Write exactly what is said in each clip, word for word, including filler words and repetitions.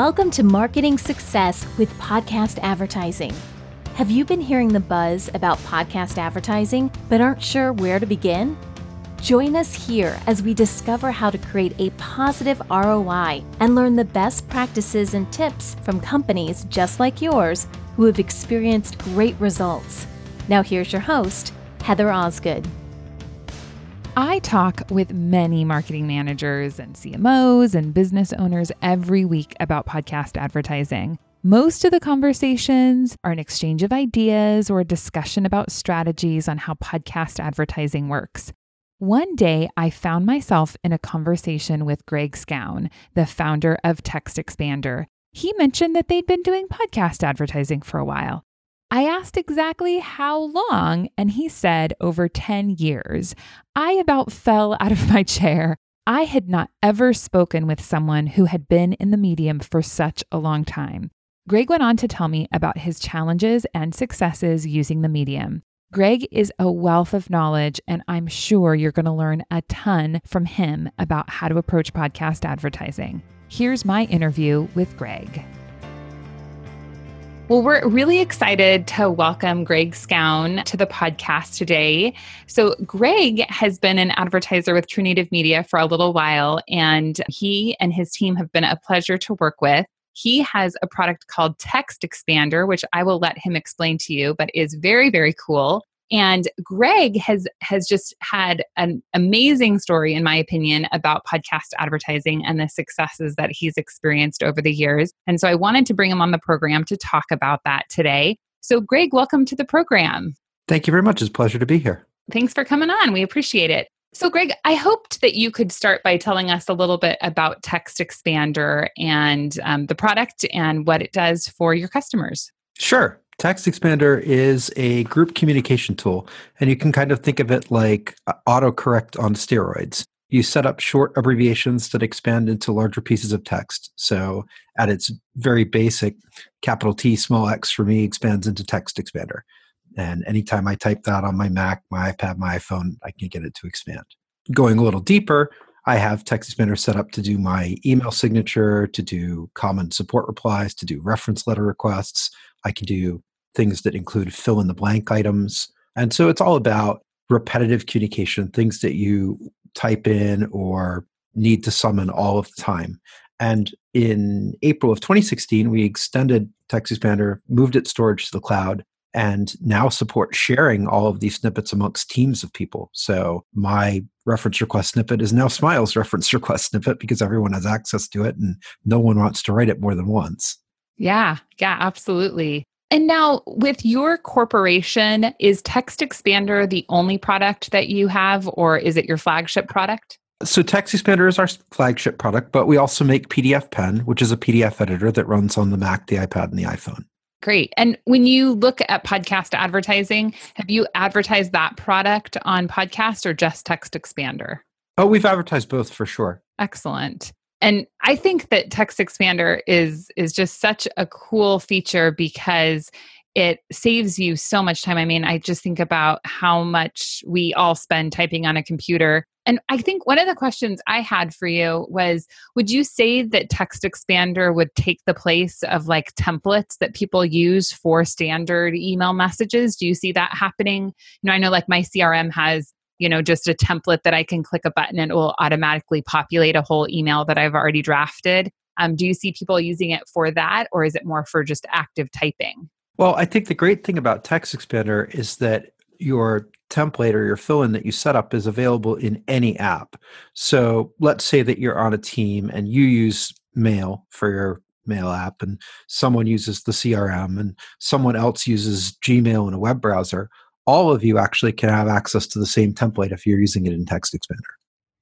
Welcome to Marketing Success with Podcast Advertising. Have you been hearing the buzz about podcast advertising but aren't sure where to begin? Join us here as we discover how to create a positive R O I and learn the best practices and tips from companies just like yours who have experienced great results. Now here's your host, Heather Osgood. I talk with many marketing managers and C M Os and business owners every week about podcast advertising. Most of the conversations are an exchange of ideas or a discussion about strategies on how podcast advertising works. One day, I found myself in a conversation with Greg Scown, the founder of TextExpander. He mentioned that they'd been doing podcast advertising for a while. I asked exactly how long, and he said over ten years. I about fell out of my chair. I had not ever spoken with someone who had been in the medium for such a long time. Greg went on to tell me about his challenges and successes using the medium. Greg is a wealth of knowledge, and I'm sure you're going to learn a ton from him about how to approach podcast advertising. Here's my interview with Greg. Well, we're really excited to welcome Greg Scown to the podcast today. So Greg has been an advertiser with True Native Media for a little while, and he and his team have been a pleasure to work with. He has a product called TextExpander, which I will let him explain to you, but is very, very cool. And Greg has has just had an amazing story, in my opinion, about podcast advertising and the successes that he's experienced over the years. And so I wanted to bring him on the program to talk about that today. So Greg, welcome to the program. Thank you very much. It's a pleasure to be here. Thanks for coming on. We appreciate it. So Greg, I hoped that you could start by telling us a little bit about TextExpander and um, the product and what it does for your customers. Sure. TextExpander is a group communication tool, and you can kind of think of it like autocorrect on steroids. You set up short abbreviations that expand into larger pieces of text. So at its very basic, capital T, small x for me expands into TextExpander. And anytime I type that on my Mac, my iPad, my iPhone, I can get it to expand. Going a little deeper, I have TextExpander set up to do my email signature, to do common support replies, to do reference letter requests. I can do things that include fill-in-the-blank items. And so it's all about repetitive communication, things that you type in or need to summon all of the time. And in April of twenty sixteen, we extended TextExpander, moved its storage to the cloud, and now support sharing all of these snippets amongst teams of people. So my reference request snippet is now Smile's reference request snippet because everyone has access to it and no one wants to write it more than once. Yeah, yeah, absolutely. And now with your corporation, is TextExpander the only product that you have, or is it your flagship product? So TextExpander is our flagship product, but we also make P D F Pen, which is a P D F editor that runs on the Mac, the iPad, and the iPhone. Great. And when you look at podcast advertising, have you advertised that product on podcast or just TextExpander? Oh, we've advertised both for sure. Excellent. And I think that TextExpander is is just such a cool feature because it saves you so much time. I mean, I just think about how much we all spend typing on a computer. And I think one of the questions I had for you was, would you say that TextExpander would take the place of like templates that people use for standard email messages? Do you see that happening? You know, I know like my C R M has, you know, just a template that I can click a button and it will automatically populate a whole email that I've already drafted. Um, do you see people using it for that, or is it more for just active typing? Well, I think the great thing about TextExpander is that your template or your fill-in that you set up is available in any app. So let's say that you're on a team and you use Mail for your Mail app, and someone uses the C R M, and someone else uses Gmail in a web browser. All of you actually can have access to the same template if you're using it in TextExpander.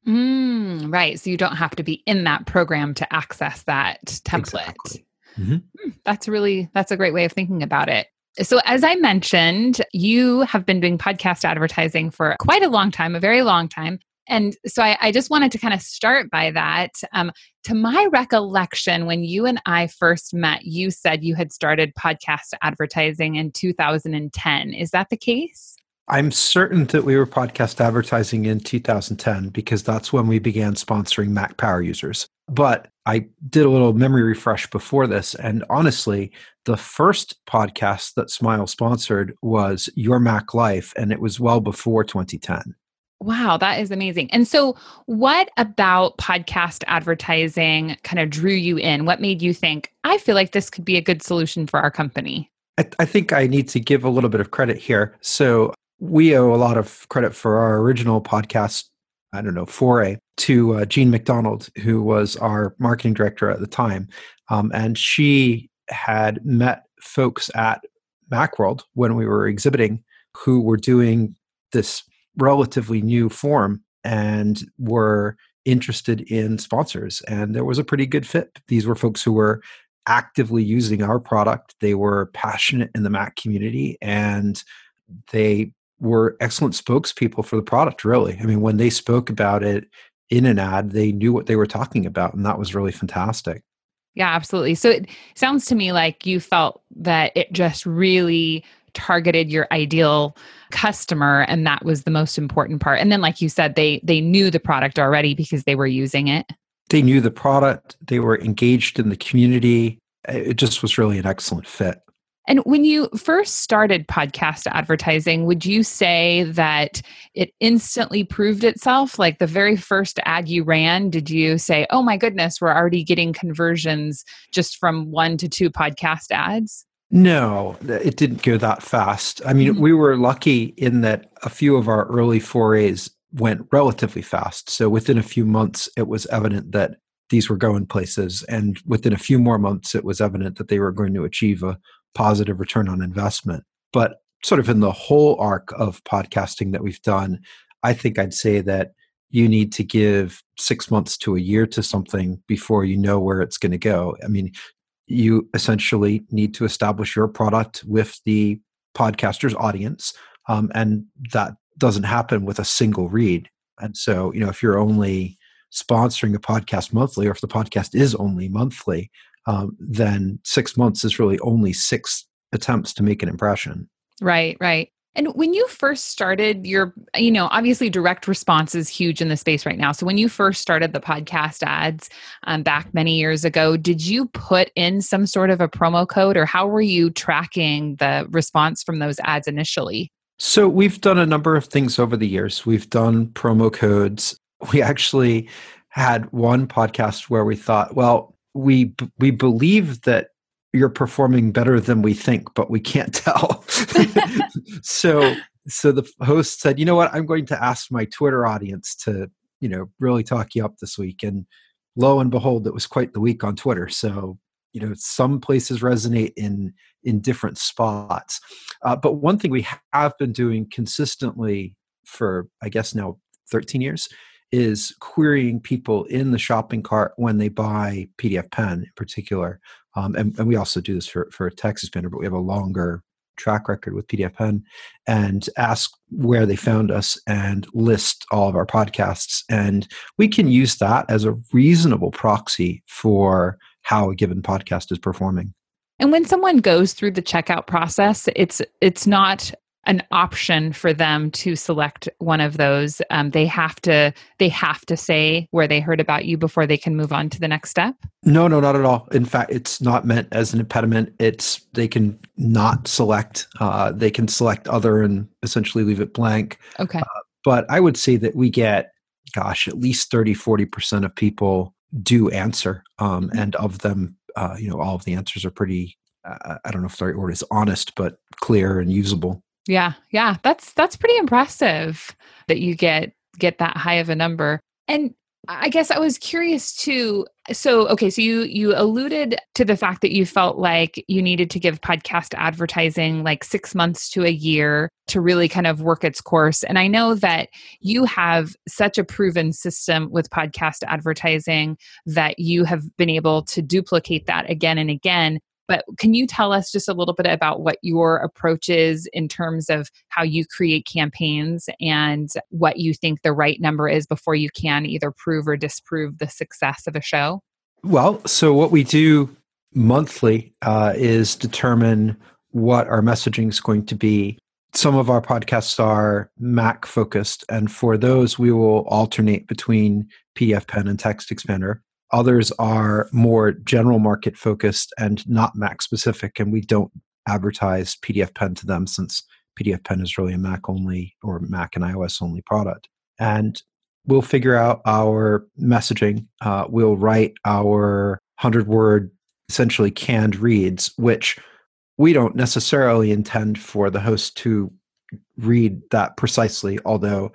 Mm, right. So you don't have to be in that program to access that template. Exactly. Mm-hmm. That's really, that's a great way of thinking about it. So as I mentioned, you have been doing podcast advertising for quite a long time, a very long time. And so I, I just wanted to kind of start by that. Um, to my recollection, when you and I first met, you said you had started podcast advertising in two thousand ten. Is that the case? I'm certain that we were podcast advertising in two thousand ten because that's when we began sponsoring Mac Power Users. But I did a little memory refresh before this. And honestly, the first podcast that Smile sponsored was Your Mac Life, and it was well before twenty ten. Wow, that is amazing. And so what about podcast advertising kind of drew you in? What made you think, I feel like this could be a good solution for our company? I, I think I need to give a little bit of credit here. So we owe a lot of credit for our original podcast, I don't know, foray to uh, Jean MacDonald, who was our marketing director at the time. Um, and she had met folks at Macworld when we were exhibiting who were doing this relatively new form and were interested in sponsors. And there was a pretty good fit. These were folks who were actively using our product. They were passionate in the Mac community, and they were excellent spokespeople for the product, really. I mean, when they spoke about it in an ad, they knew what they were talking about, and that was really fantastic. Yeah, absolutely. So it sounds to me like you felt that it just really targeted your ideal customer, and that was the most important part. And then, like you said, they they knew the product already because they were using it. They knew the product. They were engaged in the community. It just was really an excellent fit. And when you first started podcast advertising, would you say that it instantly proved itself? Like the very first ad you ran, did you say, oh my goodness, we're already getting conversions just from one to two podcast ads? No, it didn't go that fast. I mean, mm-hmm. we were lucky in that a few of our early forays went relatively fast. So within a few months, it was evident that these were going places. And within a few more months, it was evident that they were going to achieve a positive return on investment. But sort of in the whole arc of podcasting that we've done, I think I'd say that you need to give six months to a year to something before you know where it's going to go. I mean, you essentially need to establish your product with the podcaster's audience, um, and that doesn't happen with a single read. And so, you know, if you're only sponsoring a podcast monthly, or if the podcast is only monthly, Um, then six months is really only six attempts to make an impression. Right, right. And when you first started your, you know, obviously direct response is huge in the space right now. So when you first started the podcast ads um, back many years ago, did you put in some sort of a promo code, or how were you tracking the response from those ads initially? So we've done a number of things over the years. We've done promo codes. We actually had one podcast where we thought, well, we we believe that you're performing better than we think, but we can't tell. so so the host said, you know what, I'm going to ask my Twitter audience to, you know, really talk you up this week. And lo and behold, it was quite the week on Twitter. So, you know, some places resonate in, in different spots. Uh, but one thing we have been doing consistently for, I guess now thirteen years, is querying people in the shopping cart when they buy P D F Pen in particular. Um, and, and we also do this for, for TextExpander, but we have a longer track record with P D F Pen, and ask where they found us and list all of our podcasts. And we can use that as a reasonable proxy for how a given podcast is performing. And when someone goes through the checkout process, it's it's not an option for them to select one of those. Um, they have to they have to say where they heard about you before they can move on to the next step? No, no, not at all. In fact, it's not meant as an impediment. It's they can not select. Uh, they can select other and essentially leave it blank. Okay. Uh, but I would say that we get, gosh, at least thirty, forty percent of people do answer. Um, and of them, uh, you know, all of the answers are pretty, uh, I don't know if the right word is honest, but clear and usable. Yeah. Yeah. That's, that's pretty impressive that you get, get that high of a number. And I guess I was curious too. So, okay. So you, you alluded to the fact that you felt like you needed to give podcast advertising like six months to a year to really kind of work its course. And I know that you have such a proven system with podcast advertising that you have been able to duplicate that again and again. But can you tell us just a little bit about what your approach is in terms of how you create campaigns and what you think the right number is before you can either prove or disprove the success of a show? Well, so what we do monthly uh, is determine what our messaging is going to be. Some of our podcasts are Mac focused, and for those, we will alternate between P D F Pen and TextExpander. Others are more general market focused and not Mac specific, and we don't advertise P D F Pen to them since P D F Pen is really a Mac only or Mac and iOS only product. And we'll figure out our messaging. Uh, we'll write our hundred-word, essentially canned reads, which we don't necessarily intend for the host to read that precisely, although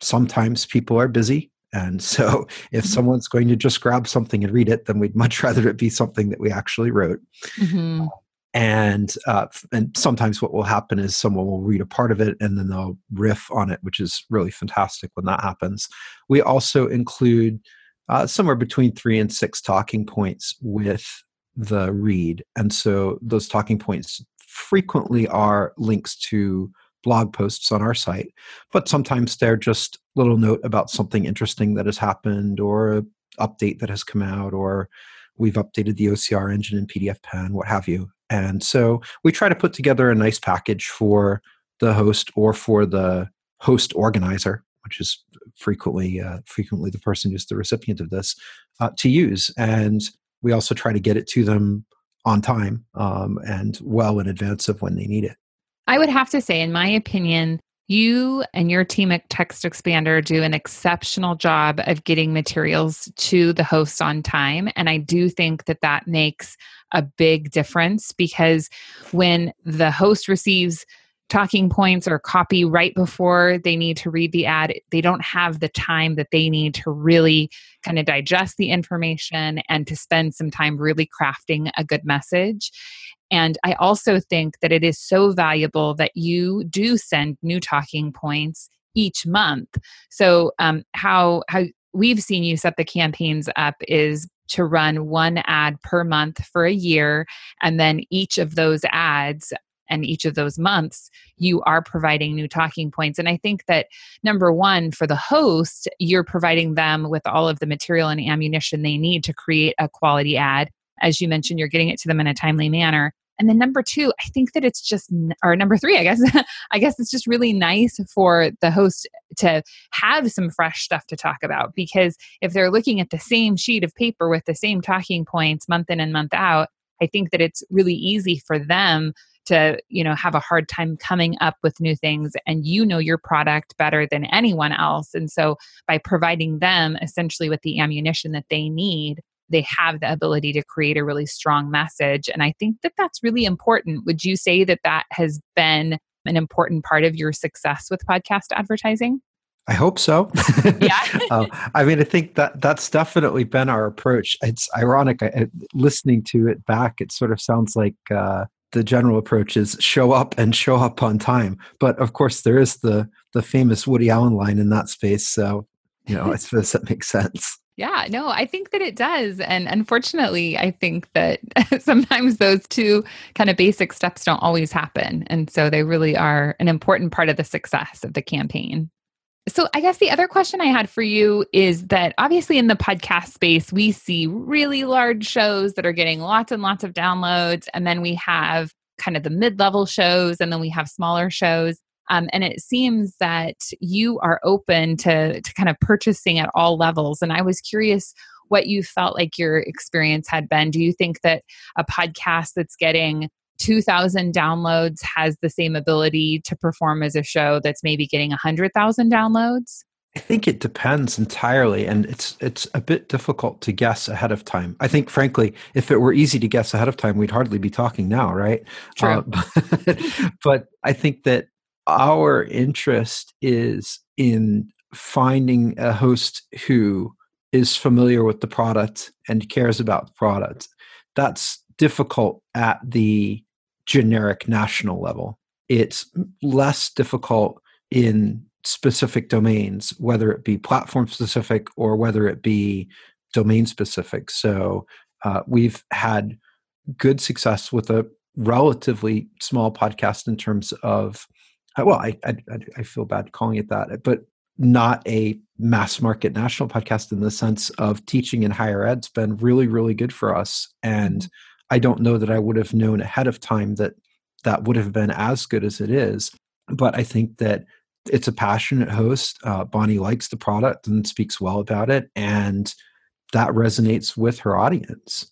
sometimes people are busy. And so if someone's going to just grab something and read it, then we'd much rather it be something that we actually wrote. Mm-hmm. And uh, and sometimes what will happen is someone will read a part of it and then they'll riff on it, which is really fantastic when that happens. We also include uh, somewhere between three and six talking points with the read. And so those talking points frequently are links to blog posts on our site, but sometimes they're just a little note about something interesting that has happened or an update that has come out, or we've updated the O C R engine in P D F Pen, what have you. And so we try to put together a nice package for the host or for the host organizer, which is frequently uh, frequently the person who's the recipient of this, uh, to use. And we also try to get it to them on time um, and well in advance of when they need it. I would have to say, in my opinion, you and your team at TextExpander do an exceptional job of getting materials to the hosts on time. And I do think that that makes a big difference, because when the host receives talking points or copy right before they need to read the ad, they don't have the time that they need to really kind of digest the information and to spend some time really crafting a good message. And I also think that it is so valuable that you do send new talking points each month. So um, how how we've seen you set the campaigns up is to run one ad per month for a year, and then each of those ads and each of those months, you are providing new talking points. And I think that, number one, for the host, you're providing them with all of the material and ammunition they need to create a quality ad. As you mentioned, you're getting it to them in a timely manner. And then number two, I think that it's just, or number three, I guess, I guess it's just really nice for the host to have some fresh stuff to talk about, because if they're looking at the same sheet of paper with the same talking points month in and month out, I think that it's really easy for them to, you know, have a hard time coming up with new things, and you know your product better than anyone else. And so by providing them essentially with the ammunition that they need, they have the ability to create a really strong message. And I think that that's really important. Would you say that that has been an important part of your success with podcast advertising? I hope so. Yeah. uh, I mean, I think that that's definitely been our approach. It's ironic. I, listening to it back, it sort of sounds like uh, the general approach is show up and show up on time. But of course, there is the the famous Woody Allen line in that space. So, you know, I suppose that makes sense. Yeah, no, I think that it does. And unfortunately, I think that sometimes those two kind of basic steps don't always happen. And so they really are an important part of the success of the campaign. So I guess the other question I had for you is that obviously in the podcast space, we see really large shows that are getting lots and lots of downloads. And then we have kind of the mid-level shows, and then we have smaller shows. Um, and it seems that you are open to, to kind of purchasing at all levels. And I was curious what you felt like your experience had been. Do you think that a podcast that's getting two thousand downloads has the same ability to perform as a show that's maybe getting one hundred thousand downloads? I think it depends entirely. And it's it's a bit difficult to guess ahead of time. I think, frankly, if it were easy to guess ahead of time, we'd hardly be talking now, right? True. Uh, but, but I think that our interest is in finding a host who is familiar with the product and cares about the product. That's difficult at the generic national level. It's less difficult in specific domains, whether it be platform specific or whether it be domain specific. So uh, we've had good success with a relatively small podcast in terms of, well, I, I I feel bad calling it that, but not a mass market national podcast in the sense of teaching in higher ed's been really, really good for us. And I don't know that I would have known ahead of time that that would have been as good as it is. But I think that it's a passionate host. Uh, Bonnie likes the product and speaks well about it. And that resonates with her audience.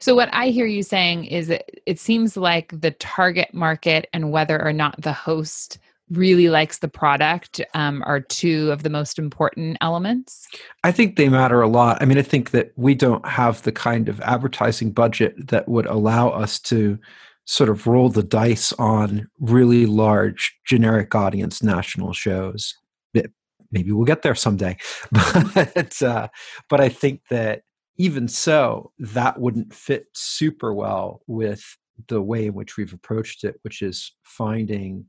So what I hear you saying is it, it seems like the target market and whether or not the host really likes the product um, are two of the most important elements. I think they matter a lot. I mean, I think that we don't have the kind of advertising budget that would allow us to sort of roll the dice on really large generic audience national shows. Maybe we'll get there someday. But, uh, but I think that even so, that wouldn't fit super well with the way in which we've approached it, which is finding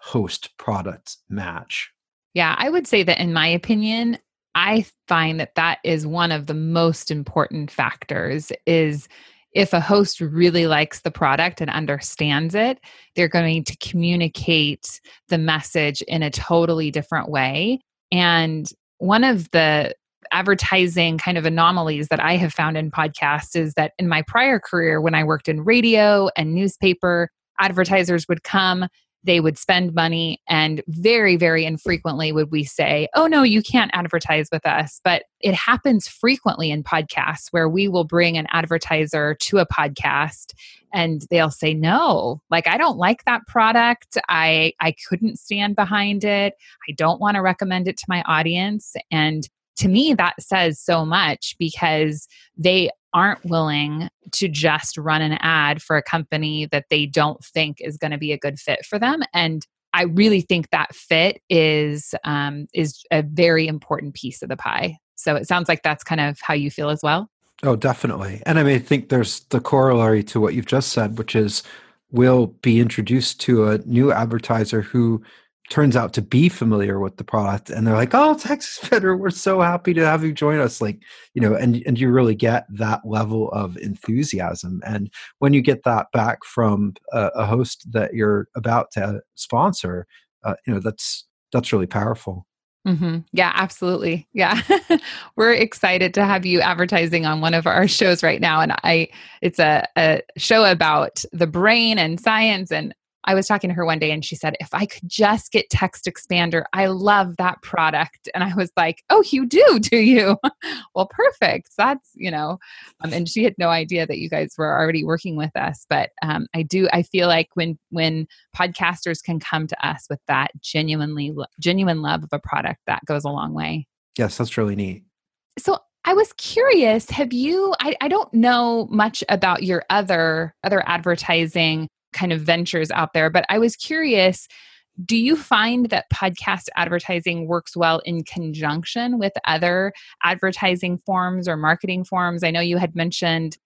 host product match. Yeah, I would say that in my opinion, I find that that is one of the most important factors is if a host really likes the product and understands it, they're going to communicate the message in a totally different way. And one of the advertising kind of anomalies that I have found in podcasts is that in my prior career, when I worked in radio and newspaper, advertisers would come, they would spend money, and very, very infrequently would we say, oh no, you can't advertise with us. But it happens frequently in podcasts where we will bring an advertiser to a podcast and they'll say, no, like, I don't like that product. I, I couldn't stand behind it. I don't want to recommend it to my audience. And to me, that says so much because they aren't willing to just run an ad for a company that they don't think is going to be a good fit for them. And I really think that fit is um, is a very important piece of the pie. So it sounds like that's kind of how you feel as well. Oh, definitely. And I mean, I think there's the corollary to what you've just said, which is we'll be introduced to a new advertiser who turns out to be familiar with the product and they're like, oh, TextExpander, we're so happy to have you join us. Like, you know, and, and you really get that level of enthusiasm. And when you get that back from a, a host that you're about to sponsor, uh, you know, that's, that's really powerful. Mm-hmm. Yeah, absolutely. Yeah. We're excited to have you advertising on one of our shows right now. And I, it's a, a show about the brain and science, and I was talking to her one day and she said, if I could just get TextExpander, I love that product. And I was like, oh, you do, do you? Well, perfect. That's, you know, um, and she had no idea that you guys were already working with us. But um, I do, I feel like when, when podcasters can come to us with that genuinely, genuine love of a product, that goes a long way. Yes, that's really neat. So I was curious, have you, I, I don't know much about your other, other advertising kind of ventures out there, but I was curious, do you find that podcast advertising works well in conjunction with other advertising forms or marketing forms? I know you had mentioned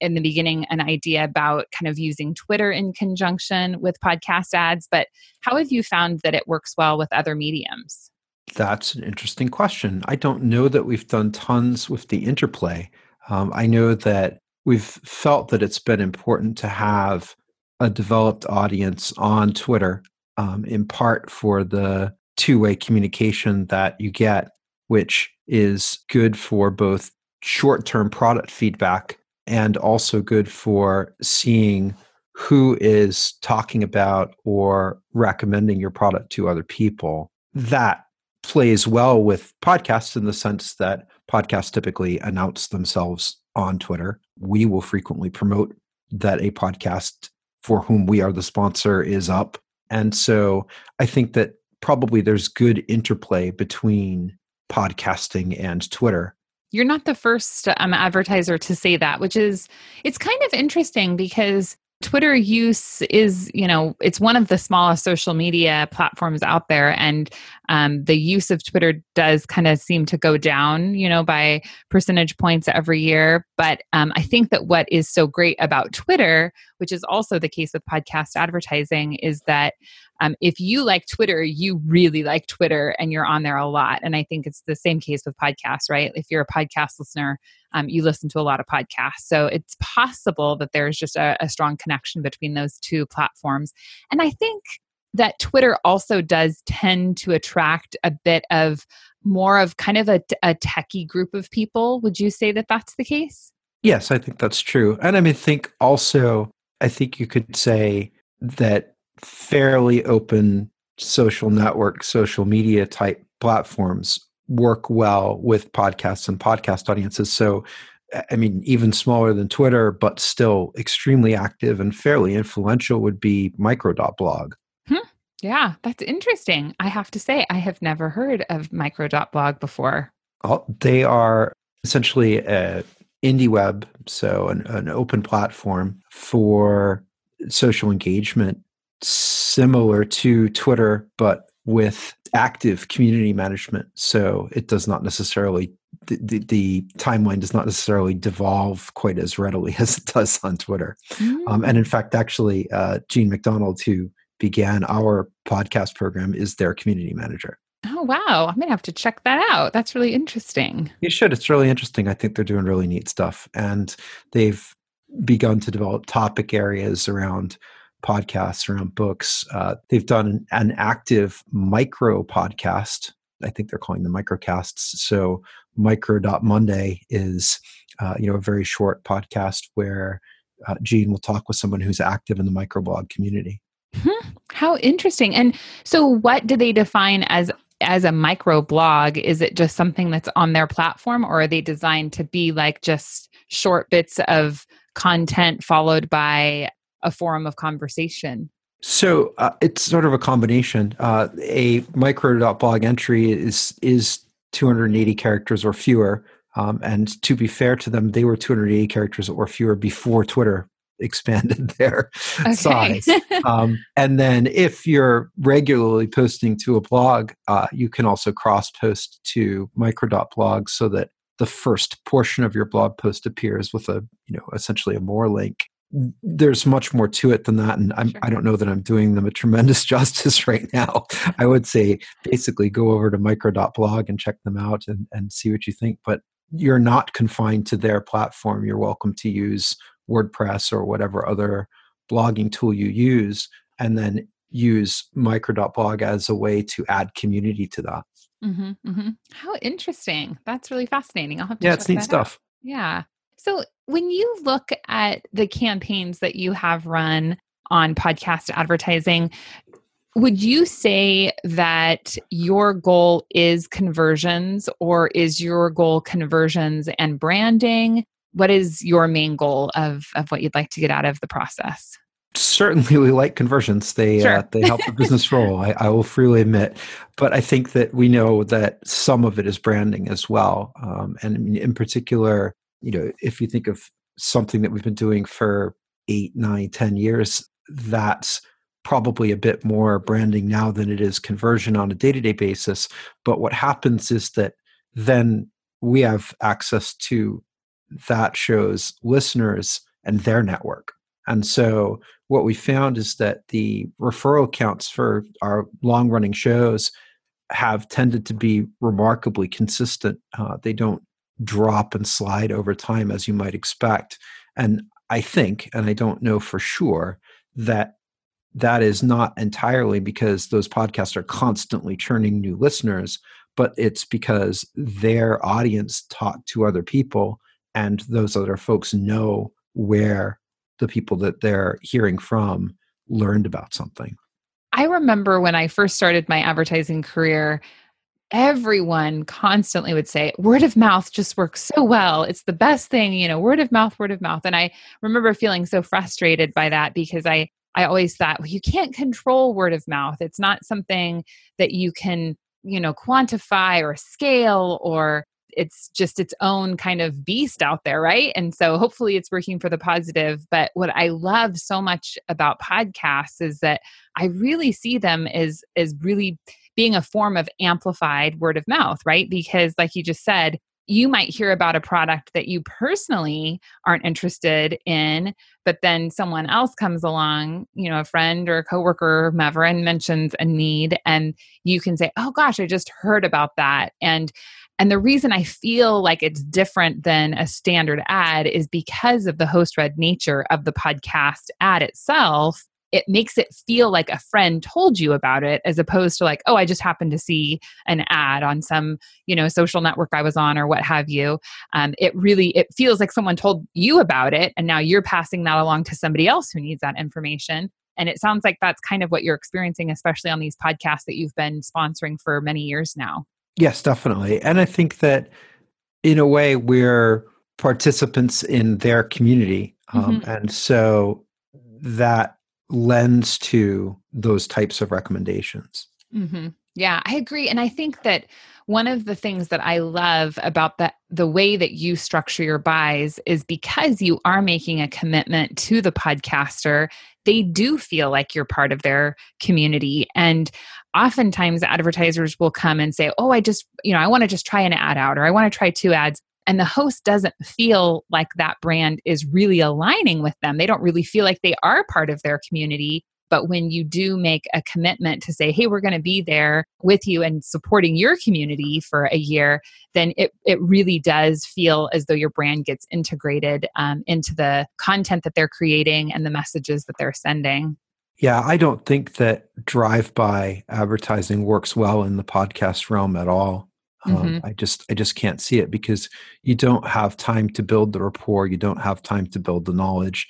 in the beginning an idea about kind of using Twitter in conjunction with podcast ads, but how have you found that it works well with other mediums? That's an interesting question. I don't know that we've done tons with the interplay. Um, I know that we've felt that it's been important to have a developed audience on Twitter, um, in part for the two-way communication that you get, which is good for both short-term product feedback and also good for seeing who is talking about or recommending your product to other people. That plays well with podcasts in the sense that podcasts typically announce themselves on Twitter. We will frequently promote that a podcast for whom we are the sponsor is up. And so I think that probably there's good interplay between podcasting and Twitter. You're not the first um, advertiser to say that, which is, it's kind of interesting because Twitter use is, you know, it's one of the smallest social media platforms out there. And um, the use of Twitter does kind of seem to go down, you know, by percentage points every year. But um, I think that what is so great about Twitter, which is also the case with podcast advertising, is that um, if you like Twitter, you really like Twitter and you're on there a lot. And I think it's the same case with podcasts, right? If you're a podcast listener, um, you listen to a lot of podcasts. So it's possible that there's just a, a strong connection between those two platforms. And I think that Twitter also does tend to attract a bit of more of kind of a, a techie group of people. Would you say that that's the case? Yes, I think that's true. And I mean, think also, I think you could say that fairly open social network, social media type platforms work well with podcasts and podcast audiences. So, I mean, even smaller than Twitter, but still extremely active and fairly influential would be micro dot blog. Hmm. Yeah, that's interesting. I have to say, I have never heard of micro dot blog before. Oh, they are essentially an indie web, so an, an open platform for social engagement, similar to Twitter, but with active community management. So it does not necessarily, the, the, the timeline does not necessarily devolve quite as readily as it does on Twitter. Mm. Um, and in fact, actually, uh, Jean MacDonald, who began our podcast program, is their community manager. Oh, wow. I'm going to have to check that out. That's really interesting. You should. It's really interesting. I think they're doing really neat stuff. And they've begun to develop topic areas around podcasts, around books. Uh, they've done an, an active micro podcast. I think they're calling them microcasts. So micro dot monday is uh, you know, a very short podcast where uh, Jean will talk with someone who's active in the microblog community. Mm-hmm. How interesting. And so what do they define as as a micro blog? Is it just something that's on their platform, or are they designed to be like just short bits of content followed by a forum of conversation? So uh, it's sort of a combination. Uh, a micro dot blog entry is is two hundred eighty characters or fewer. Um, and to be fair to them, they were two hundred eighty characters or fewer before Twitter expanded their okay. size. Um, and then if you're regularly posting to a blog, uh, you can also cross-post to micro dot blog so that the first portion of your blog post appears with a, you know, essentially a more link. There's much more to it than that. And I'm, sure. I don't know that I'm doing them a tremendous justice right now. I would say basically go over to micro dot blog and check them out and, and see what you think. But you're not confined to their platform. You're welcome to use WordPress or whatever other blogging tool you use, and then use micro dot blog as a way to add community to that. Mm-hmm, mm-hmm. How interesting. That's really fascinating. I'll have to yeah, check it's neat that stuff. Out. Yeah. So when you look at the campaigns that you have run on podcast advertising, would you say that your goal is conversions, or is your goal conversions and branding? What is your main goal of, of what you'd like to get out of the process? Certainly, we like conversions. They sure. uh, they help the business roll, I, I will freely admit. But I think that we know that some of it is branding as well. Um, and in particular, you know, if you think of something that we've been doing for eight, nine, ten years, that's probably a bit more branding now than it is conversion on a day-to-day basis. But what happens is that then we have access to that show's listeners and their network. And so what we found is that the referral counts for our long-running shows have tended to be remarkably consistent. Uh, they don't drop and slide over time as you might expect. And I think, and I don't know for sure, that that is not entirely because those podcasts are constantly churning new listeners, but it's because their audience talked to other people, and those other folks know where the people that they're hearing from learned about something. I remember when I first started my advertising career, everyone constantly would say, word of mouth just works so well. It's the best thing, you know, word of mouth, word of mouth. And I remember feeling so frustrated by that because I, I always thought, well, you can't control word of mouth. It's not something that you can, you know, quantify or scale, or it's just its own kind of beast out there, right? And so hopefully it's working for the positive. But what I love so much about podcasts is that I really see them as, as really being a form of amplified word of mouth, right? Because like you just said, you might hear about a product that you personally aren't interested in, but then someone else comes along, you know, a friend or a coworker or whomever, and mentions a need, and you can say, oh gosh, I just heard about that. And And the reason I feel like it's different than a standard ad is because of the host-read nature of the podcast ad itself. It makes it feel like a friend told you about it, as opposed to like, oh, I just happened to see an ad on some, you know, social network I was on or what have you. Um, it really, it feels like someone told you about it, and now you're passing that along to somebody else who needs that information. And it sounds like that's kind of what you're experiencing, especially on these podcasts that you've been sponsoring for many years now. Yes, definitely. And I think that in a way we're participants in their community. Um, mm-hmm. And so that lends to those types of recommendations. Mm-hmm. Yeah, I agree. And I think that one of the things that I love about the, the way that you structure your buys is because you are making a commitment to the podcaster, they do feel like you're part of their community. And oftentimes advertisers will come and say, oh, I just, you know, I want to just try an ad out, or I want to try two ads. And the host doesn't feel like that brand is really aligning with them. They don't really feel like they are part of their community. But when you do make a commitment to say, hey, we're going to be there with you and supporting your community for a year, then it, it really does feel as though your brand gets integrated um, into the content that they're creating and the messages that they're sending. Yeah, I don't think that drive-by advertising works well in the podcast realm at all. Um, mm-hmm. I just I just can't see it because you don't have time to build the rapport. You don't have time to build the knowledge.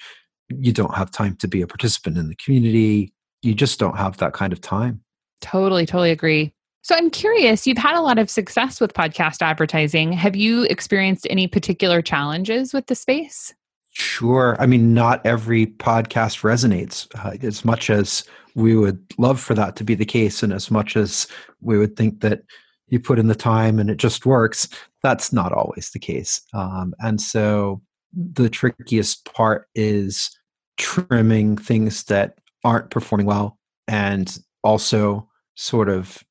You don't have time to be a participant in the community. You just don't have that kind of time. Totally, totally agree. So I'm curious, you've had a lot of success with podcast advertising. Have you experienced any particular challenges with the space? Sure. I mean, not every podcast resonates uh, as much as we would love for that to be the case. And as much as we would think that you put in the time and it just works, that's not always the case. Um, and so the trickiest part is trimming things that aren't performing well and also sort of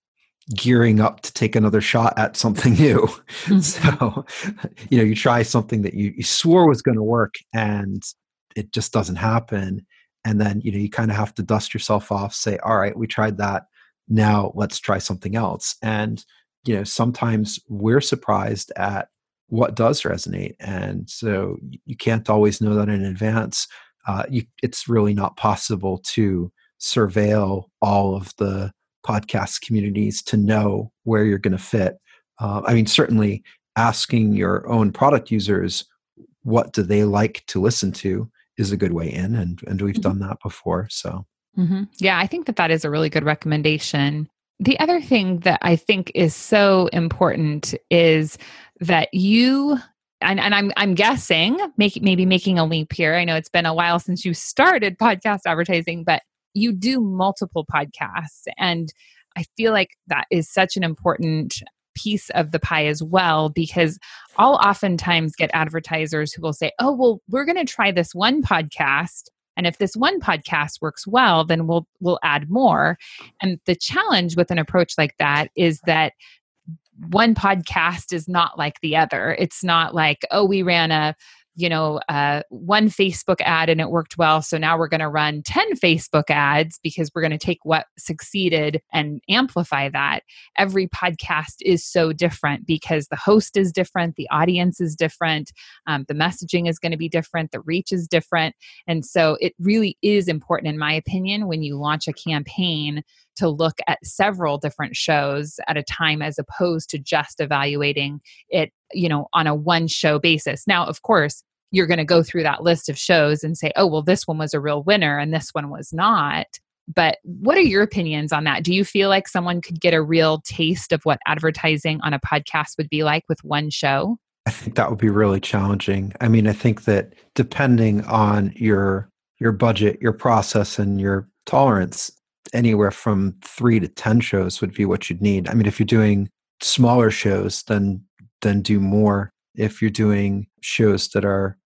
gearing up to take another shot at something new. Mm-hmm. So, you know, you try something that you, you swore was going to work and it just doesn't happen. And then, you know, you kind of have to dust yourself off, say, all right, we tried that. Now let's try something else. And, you know, sometimes we're surprised at what does resonate. And so you can't always know that in advance. Uh, you, it's really not possible to surveil all of the podcast communities to know where you're going to fit. Uh, I mean, certainly asking your own product users, what do they like to listen to is a good way in. And, and we've mm-hmm. done that before. So, mm-hmm. yeah, I think that that is a really good recommendation. The other thing that I think is so important is that you, and, and I'm I'm guessing, make, maybe making a leap here. I know it's been a while since you started podcast advertising, but you do multiple podcasts. And I feel like that is such an important piece of the pie as well, because I'll oftentimes get advertisers who will say, oh, well, we're going to try this one podcast. And if this one podcast works well, then we'll we'll add more. And the challenge with an approach like that is that one podcast is not like the other. It's not like, oh, we ran a, you know, uh, one Facebook ad and it worked well. So now we're going to run ten Facebook ads because we're going to take what succeeded and amplify that. Every podcast is so different because the host is different. The audience is different. Um, the messaging is going to be different. The reach is different. And so it really is important, in my opinion, when you launch a campaign to look at several different shows at a time, as opposed to just evaluating it, you know, on a one show basis. Now, of course, you're going to go through that list of shows and say, oh, well, this one was a real winner and this one was not. But what are your opinions on that? Do you feel like someone could get a real taste of what advertising on a podcast would be like with one show? I think that would be really challenging. I mean, I think that depending on your your budget, your process, and your tolerance, anywhere from three to ten shows would be what you'd need. I mean, if you're doing smaller shows, then then do more. If you're doing shows that are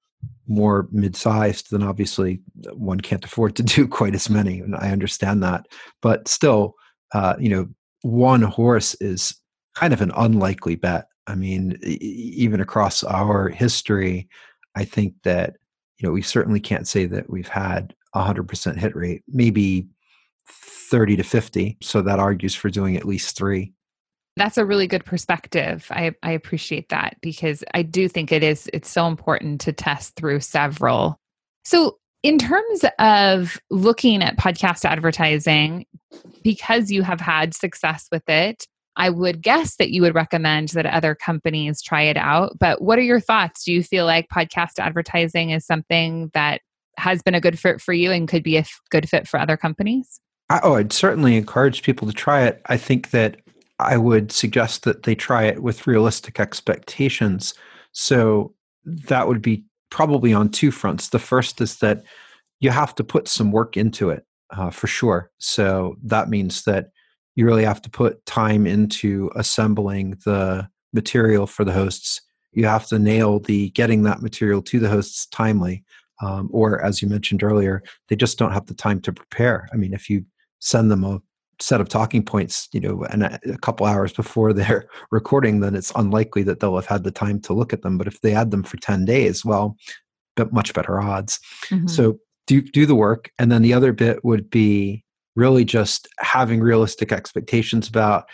more mid-sized, then obviously one can't afford to do quite as many. And I understand that. But still, uh, you know, one horse is kind of an unlikely bet. I mean, e- even across our history, I think that, you know, we certainly can't say that we've had a one hundred percent hit rate, maybe thirty to fifty. So that argues for doing at least three. That's a really good perspective. I, I appreciate that because I do think it is, it's so important to test through several. So in terms of looking at podcast advertising, because you have had success with it, I would guess that you would recommend that other companies try it out. But what are your thoughts? Do you feel like podcast advertising is something that has been a good fit for you and could be a f- good fit for other companies? I, oh, I'd certainly encourage people to try it. I think that I would suggest that they try it with realistic expectations. So that would be probably on two fronts. The first is that you have to put some work into it, uh, for sure. So that means that you really have to put time into assembling the material for the hosts. You have to nail the getting that material to the hosts timely. Um, or as you mentioned earlier, they just don't have the time to prepare. I mean, if you send them a set of talking points, you know, and a couple hours before they're recording, then it's unlikely that they'll have had the time to look at them. But if they had them for ten days, well, but much better odds. Mm-hmm. So do do the work. And then the other bit would be really just having realistic expectations about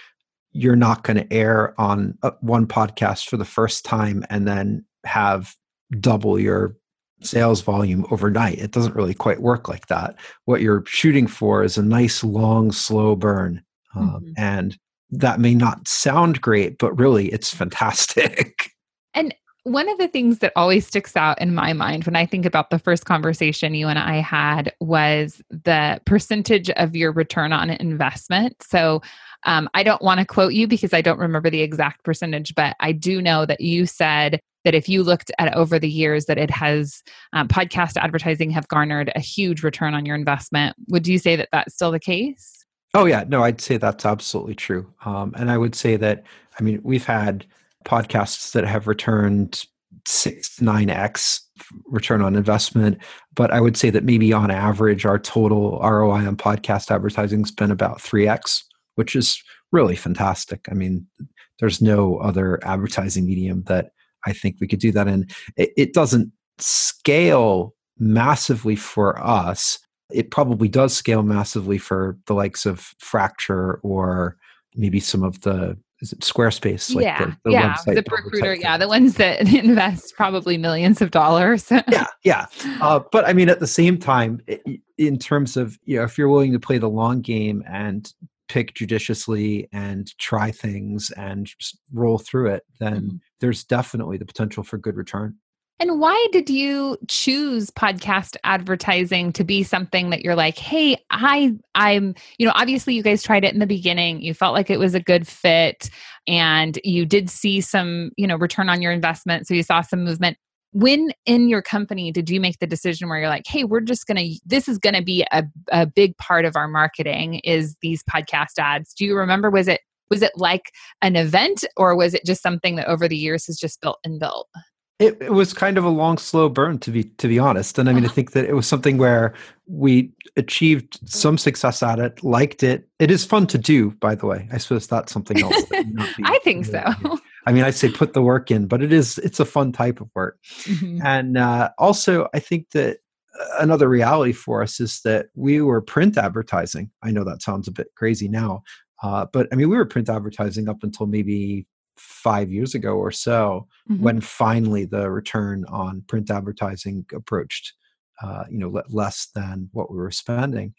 you're not going to air on a, one podcast for the first time and then have double your sales volume overnight. It doesn't really quite work like that. What you're shooting for is a nice, long, slow burn. Um, mm-hmm. And that may not sound great, but really it's fantastic. And one of the things that always sticks out in my mind when I think about the first conversation you and I had was the percentage of your return on investment. So um, I don't want to quote you because I don't remember the exact percentage, but I do know that you said that if you looked at over the years that it has, um, podcast advertising have garnered a huge return on your investment. Would you say that that's still the case? Oh yeah, no, I'd say that's absolutely true. Um, and I would say that, I mean, we've had podcasts that have returned six, nine X return on investment, but I would say that maybe on average, our total R O I on podcast advertising has been about three X, which is really fantastic. I mean, there's no other advertising medium that I think we could do that. And it doesn't scale massively for us. It probably does scale massively for the likes of Fracture or maybe some of the is it Squarespace. Like yeah. The, the, yeah. Website, the recruiter. The yeah. The ones that invest probably millions of dollars. yeah. Yeah. Uh, but I mean, at the same time, in terms of, you know, if you're willing to play the long game and pick judiciously and try things and just roll through it, then mm-hmm. there's definitely the potential for good return. And why did you choose podcast advertising to be something that you're like, hey, I, I'm, you know, obviously you guys tried it in the beginning, you felt like it was a good fit and you did see some, you know, return on your investment. So you saw some movement. When in your company did you make the decision where you're like, hey, we're just going to, this is going to be a, a big part of our marketing is these podcast ads. Do you remember, was it, was it like an event or was it just something that over the years has just built and built? It, it was kind of a long, slow burn, to be to be honest. And I mean, I think that it was something where we achieved some success at it, liked it. It is fun to do, by the way. I suppose that's something else. That be, I think so. Know. I mean, I'd say put the work in, but it is it's a fun type of work. Mm-hmm. And uh, also, I think that another reality for us is that we were print advertising. I know that sounds a bit crazy now, uh, but I mean, we were print advertising up until maybe five years ago or so, mm-hmm. when finally the return on print advertising approached, uh, you know, less than what we were spending.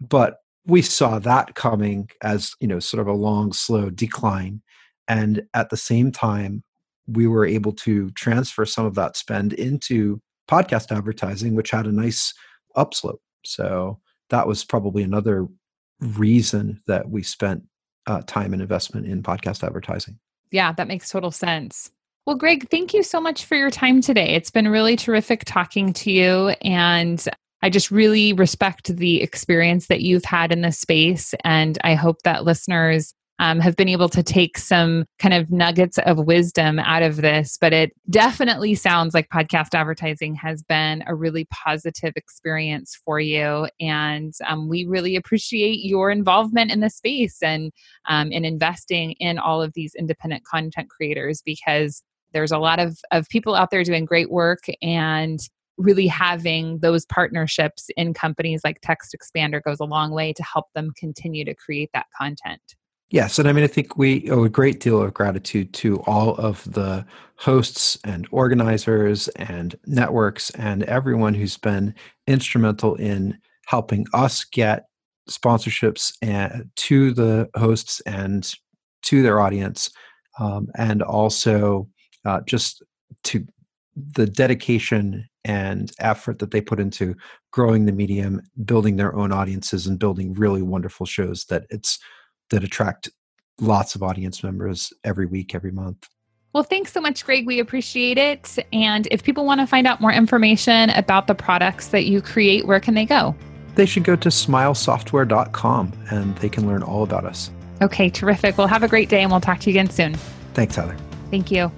But we saw that coming as, you know, sort of a long, slow decline. And at the same time, we were able to transfer some of that spend into podcast advertising, which had a nice upslope. So that was probably another reason that we spent uh, time and investment in podcast advertising. Yeah, that makes total sense. Well, Greg, thank you so much for your time today. It's been really terrific talking to you. And I just really respect the experience that you've had in this space. And I hope that listeners um, have been able to take some kind of nuggets of wisdom out of this. But it definitely sounds like podcast advertising has been a really positive experience for you. And um, we really appreciate your involvement in the space and um, in investing in all of these independent content creators, because there's a lot of, of people out there doing great work, and really having those partnerships in companies like TextExpander goes a long way to help them continue to create that content. Yes. And I mean, I think we owe a great deal of gratitude to all of the hosts and organizers and networks and everyone who's been instrumental in helping us get sponsorships and, to the hosts and to their audience. Um, and also uh, just to the dedication and effort that they put into growing the medium, building their own audiences, and building really wonderful shows that it's that attract lots of audience members every week, every month. Well, thanks so much, Greg. We appreciate it. And if people want to find out more information about the products that you create, where can they go? They should go to smile software dot com and they can learn all about us. Okay, terrific. Well, have a great day and we'll talk to you again soon. Thanks, Heather. Thank you.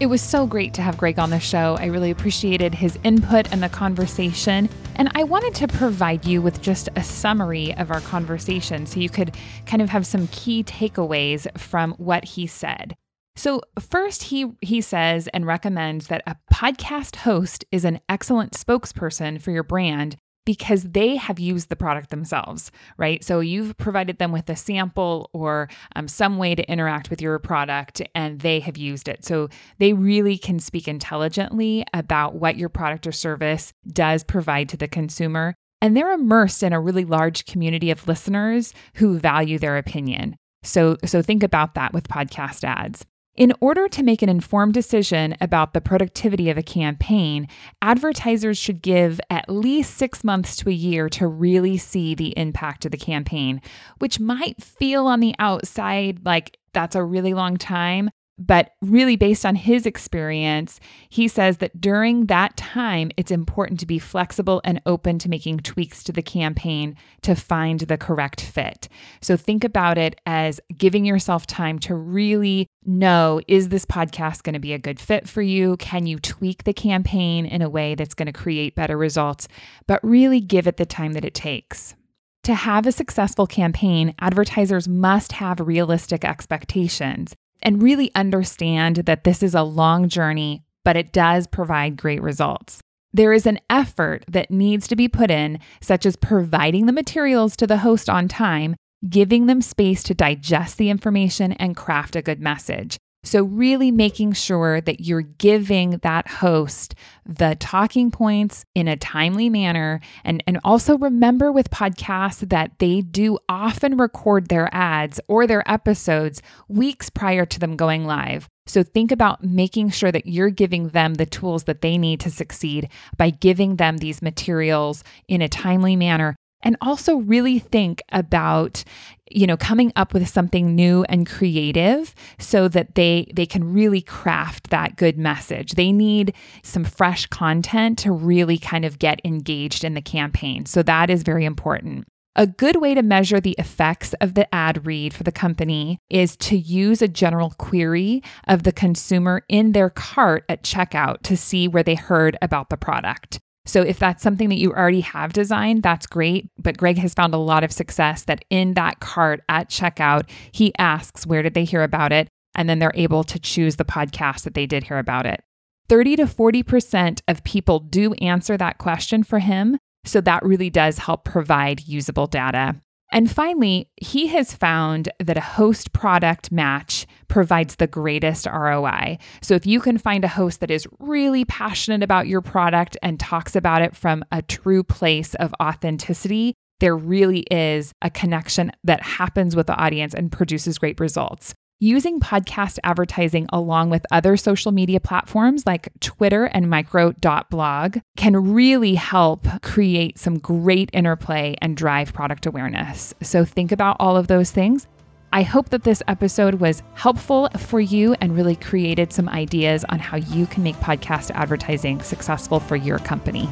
It was so great to have Greg on the show. I really appreciated his input and the conversation. And I wanted to provide you with just a summary of our conversation so you could kind of have some key takeaways from what he said. So first, he he says and recommends that a podcast host is an excellent spokesperson for your brand because they have used the product themselves, right? So you've provided them with a sample or um, some way to interact with your product and they have used it. So they really can speak intelligently about what your product or service does provide to the consumer. And they're immersed in a really large community of listeners who value their opinion. So, so think about that with podcast ads. In order to make an informed decision about the productivity of a campaign, advertisers should give at least six months to a year to really see the impact of the campaign, which might feel on the outside like that's a really long time, but really based on his experience, he says that during that time, it's important to be flexible and open to making tweaks to the campaign to find the correct fit. So think about it as giving yourself time to really know, is this podcast going to be a good fit for you? Can you tweak the campaign in a way that's going to create better results? But really give it the time that it takes. To have a successful campaign, advertisers must have realistic expectations and really understand that this is a long journey, but it does provide great results. There is an effort that needs to be put in, such as providing the materials to the host on time, giving them space to digest the information and craft a good message. So really making sure that you're giving that host the talking points in a timely manner. And, and also remember with podcasts that they do often record their ads or their episodes weeks prior to them going live. So think about making sure that you're giving them the tools that they need to succeed by giving them these materials in a timely manner. And also really think about, you know, coming up with something new and creative so that they they can really craft that good message. They need some fresh content to really kind of get engaged in the campaign. So that is very important. A good way to measure the effects of the ad read for the company is to use a general query of the consumer in their cart at checkout to see where they heard about the product. So if that's something that you already have designed, that's great. But Greg has found a lot of success that in that cart at checkout, he asks, where did they hear about it? And then they're able to choose the podcast that they did hear about it. thirty to forty percent of people do answer that question for him. So that really does help provide usable data. And finally, he has found that a host product match provides the greatest R O I. So if you can find a host that is really passionate about your product and talks about it from a true place of authenticity, there really is a connection that happens with the audience and produces great results. Using podcast advertising along with other social media platforms like Twitter and micro dot blog can really help create some great interplay and drive product awareness. So think about all of those things. I hope that this episode was helpful for you and really created some ideas on how you can make podcast advertising successful for your company.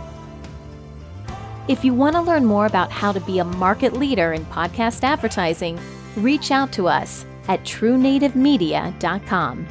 If you want to learn more about how to be a market leader in podcast advertising, reach out to us at true native media dot com.